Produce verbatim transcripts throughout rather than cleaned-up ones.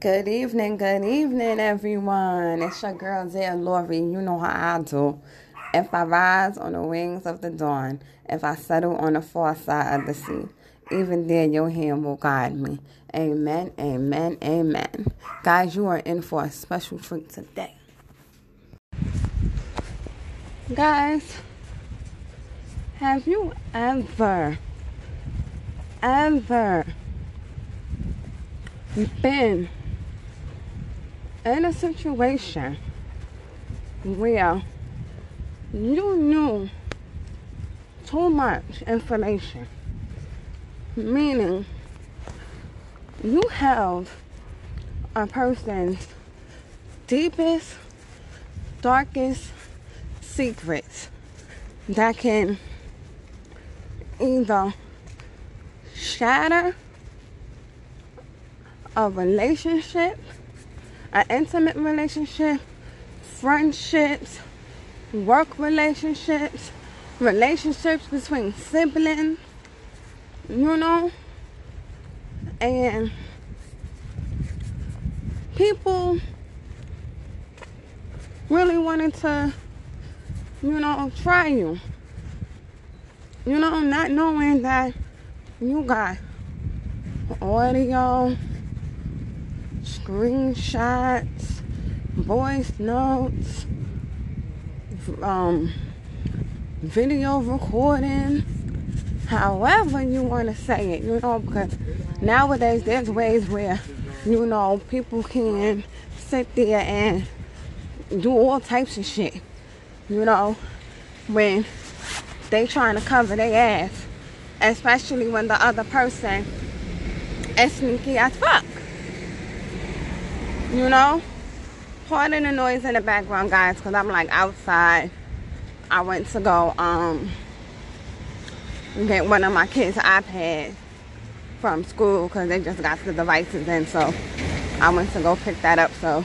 Good evening, good evening, everyone. It's your girl, Zayla Lori. You know how I do. If I rise on the wings of the dawn, if I settle on the far side of the sea, even there your hand will guide me. Amen, amen, amen. Guys, you are in for a special treat today. Guys, have you ever, ever been in a situation where you knew too much information, meaning you held a person's deepest, darkest secrets that can either shatter a relationship, an intimate relationship, friendships, work relationships, relationships between siblings, you know, and people really wanted to, you know, try you, you know, not knowing that you got audio, screenshots, voice notes, um, video recording, however you want to say it, you know, because nowadays there's ways where, you know, people can sit there and do all types of shit, you know, when they trying to cover their ass, especially when the other person is sneaky as fuck. You know, pardon the noise in the background, guys, because I'm like outside. I went to go um get one of my kids' iPads from school because they just got the devices in. So I went to go pick that up. So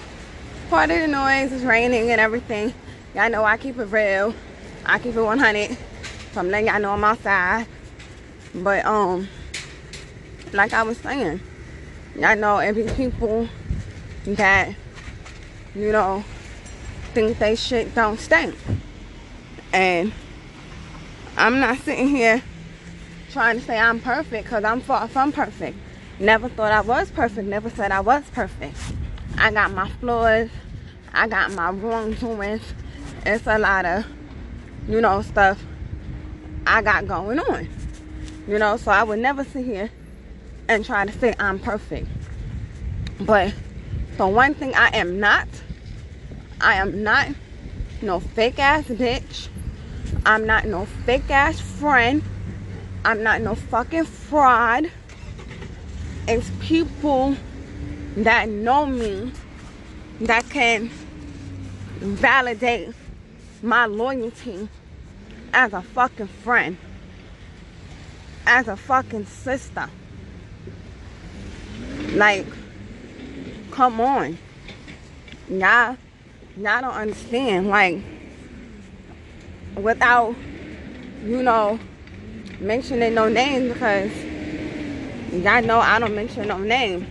pardon the noise. It's raining and everything. Y'all know I keep it real. I keep it one hundred. So I'm letting y'all know I'm outside. But um, like I was saying, y'all know every people that, you know, think they shit don't stink. And I'm not sitting here trying to say I'm perfect, because I'm far from perfect. Never thought I was perfect. Never said I was perfect. I got my flaws. I got my wrongdoings. It's a lot of, you know, stuff I got going on. You know, so I would never sit here and try to say I'm perfect. But so one thing I am not, I am not no fake ass bitch. I'm not no fake ass friend. I'm not no fucking fraud. It's people that know me that can validate my loyalty as a fucking friend, as a fucking sister. Like, come on, y'all, y'all don't understand, like, without, you know, mentioning no names, because y'all know I don't mention no name,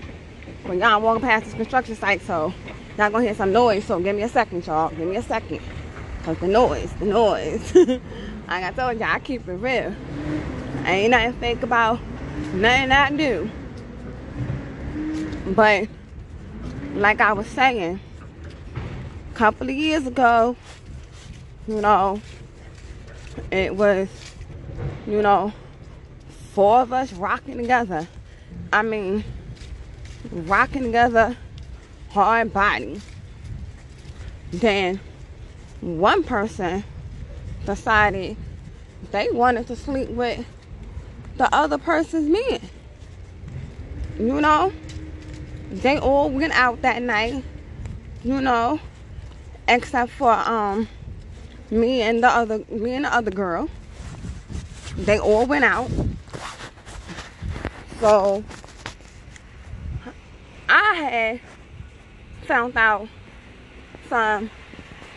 when y'all walk past this construction site, so y'all gonna hear some noise, so give me a second, y'all, give me a second, because the noise, the noise, like I told y'all, I keep it real, ain't nothing fake about nothing I do, but like I was saying, a couple of years ago, you know, it was, you know, four of us rocking together. I mean, rocking together, hard body. Then one person decided they wanted to sleep with the other person's man. You know? They all went out that night, you know, except for um me and the other me and the other girl. They all went out. So I had found out some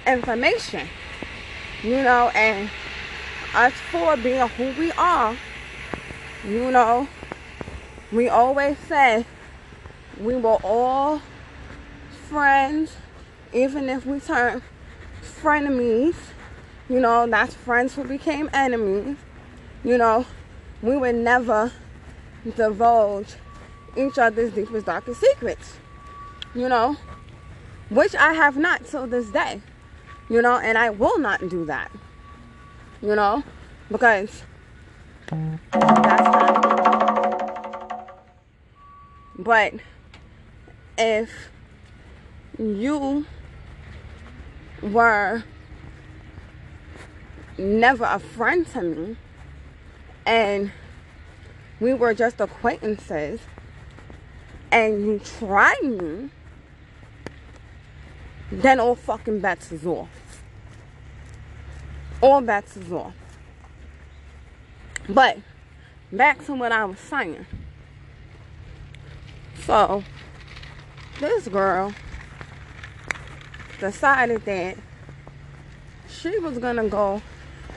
information, you know, and us four being who we are, you know, we always say we will all friends, even if we turn frenemies, you know, that's friends who became enemies, you know, we would never divulge each other's deepest, darkest secrets, you know, which I have not till this day, you know, and I will not do that, you know, because that's not. But if you were never a friend to me and we were just acquaintances and you tried me, then all fucking bets is off. All bets is off. But back to what I was saying. So this girl decided that she was gonna go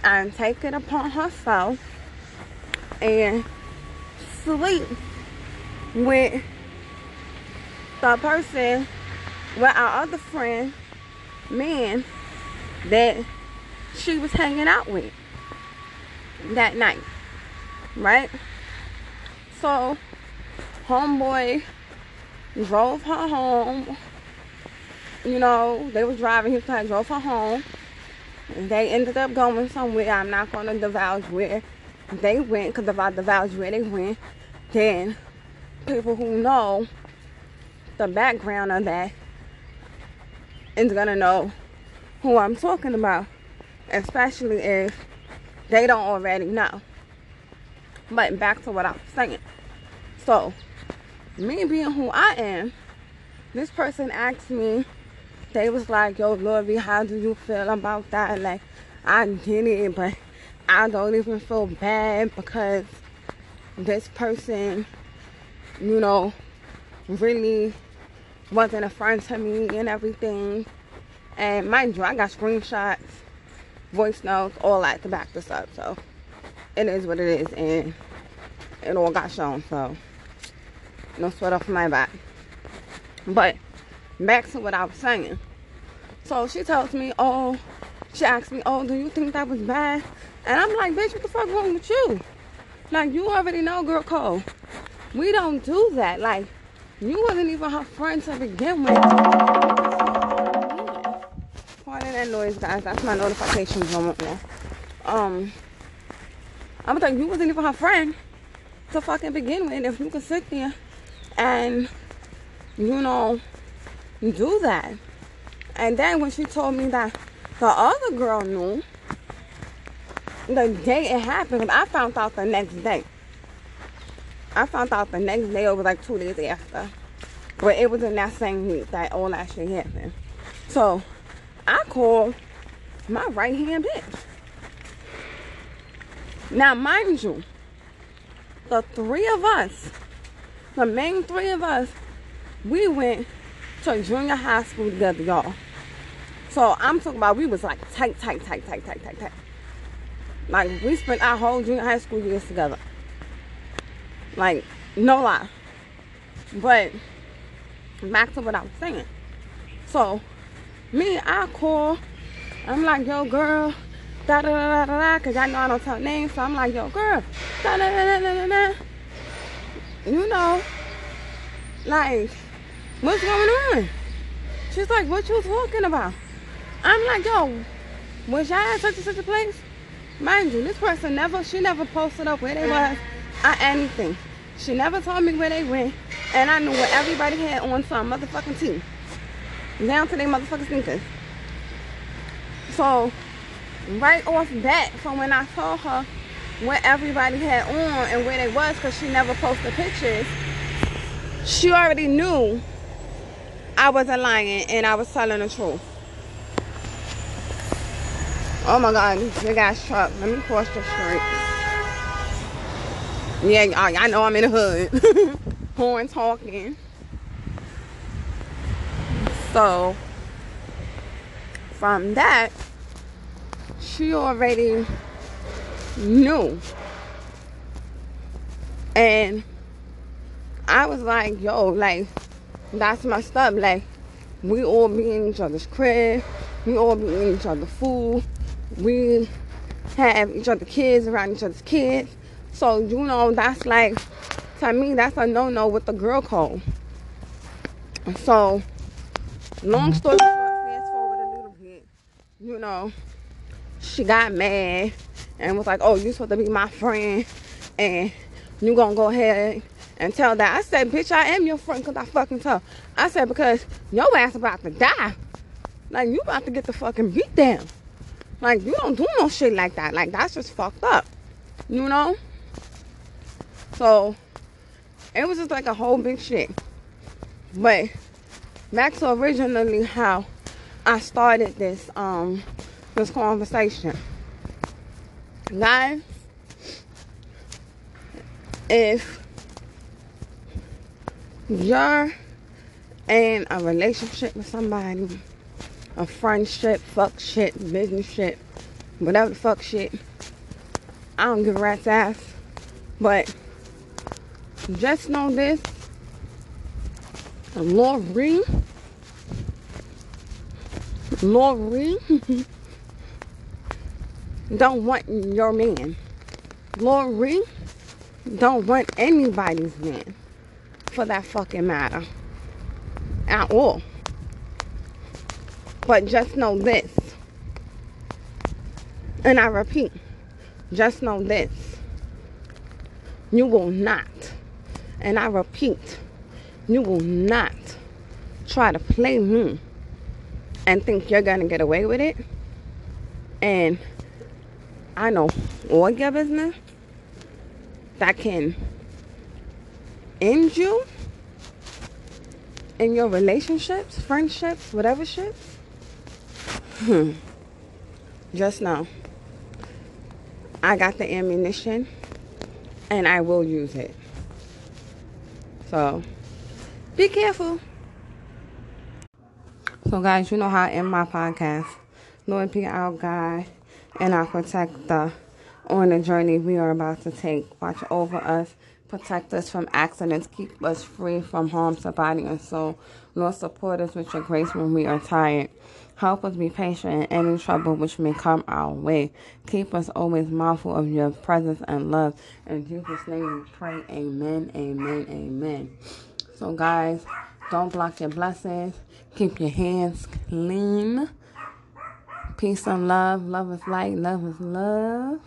and take it upon herself and sleep with the person, with our other friend, man, that she was hanging out with that night, right? So homeboy drove her home. You know, they was driving, his car drove her home. They ended up going somewhere. I'm not going to divulge where they went, because if I divulge where they went, then people who know the background of that is going to know who I'm talking about, especially if they don't already know. But back to what I was saying. So, me being who I am, this person asked me, they was like, yo, Lori, how do you feel about that? Like, I get it, but I don't even feel bad because this person, you know, really wasn't a friend to me and everything. And mind you, I got screenshots, voice notes, all that to back this up. So it is what it is, and it all got shown. So no sweat off my back. But back to what I was saying. So she tells me, oh, she asked me, oh, do you think that was bad? And I'm like, bitch, what the fuck wrong with you? Like, you already know, girl code. We don't do that. Like, you wasn't even her friend to begin with. Pardon that noise, guys. That's my notification going on. Um, I'm like, you wasn't even her friend to fucking begin with. If you could sit there and, you know, do that. And then when she told me that the other girl knew, the day it happened, I found out the next day. I found out the next day, it was like two days after. But it was in that same week that all that shit happened. So I called my right hand bitch. Now, mind you, the three of us, the main three of us, we went to junior high school together, y'all. So I'm talking about, we was like tight, tight, tight, tight, tight, tight, tight. Like, we spent our whole junior high school years together. Like, no lie. But back to what I was saying. So, me, I call. I'm like, yo, girl, da da da da da, because I know I don't tell names. So I'm like, yo, girl, da da da da da da. You know, like, what's going on? She's like, what you talking about? I'm like, yo, was y'all at such and such a place? Mind you, this person never, she never posted up where they was or anything. She never told me where they went, and I knew what everybody had on some motherfucking team. Down to their motherfucking sneakers. So, right off bat, from when I told her what everybody had on and where they was, because she never posted pictures, she already knew I wasn't lying and I was telling the truth. Oh my God, this big ass truck. Let me cross the street. Yeah, I, I know I'm in the hood. Horn talking. So, from that, she already knew. And I was like, yo, like, that's messed up. Like, We all be in each other's crib. We all be in each other's food. We have each other's kids around each other's kids. So, you know, that's like, to me, that's a no-no with the girl code. So, long story short, fast forward a little bit, you know, she got mad and was like, oh, you supposed to be my friend and you gonna go ahead and tell that. I said, bitch, I am your friend because I fucking tough. I said, because your ass about to die. Like, you about to get the fucking beat down. Like, you don't do no shit like that. Like, that's just fucked up, you know? So, it was just like a whole big shit. But back to originally how I started this um this conversation. Guys, if you're in a relationship with somebody, a friendship, fuck shit, business shit, whatever the fuck shit, I don't give a rat's ass. But just know this. Lori, Lori don't want your man. Lori don't want anybody's man, for that fucking matter, at all. But just know this, and I repeat, just know this: you will not, and I repeat, you will not try to play me and think you're going to get away with it. And I know all your business that can end you in your relationships, friendships, whatever shit. Hmm. Just know, I got the ammunition and I will use it. So, be careful. So, guys, you know how I end my podcast. Lord be our guide and our protector on the journey we are about to take. Watch over us. Protect us from accidents. Keep us free from harm to body and soul. Lord, support us with your grace when we are tired. Help us be patient in any trouble which may come our way. Keep us always mindful of your presence and love. In Jesus' name we pray. Amen, amen, amen. So, guys, don't block your blessings. Keep your hands clean. Peace and love. Love is light. Love is love.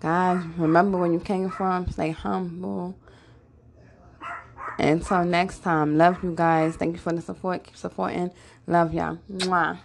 Guys, remember where you came from. Stay humble. Until next time, love you guys. Thank you for the support. Keep supporting. Love y'all. Mwah.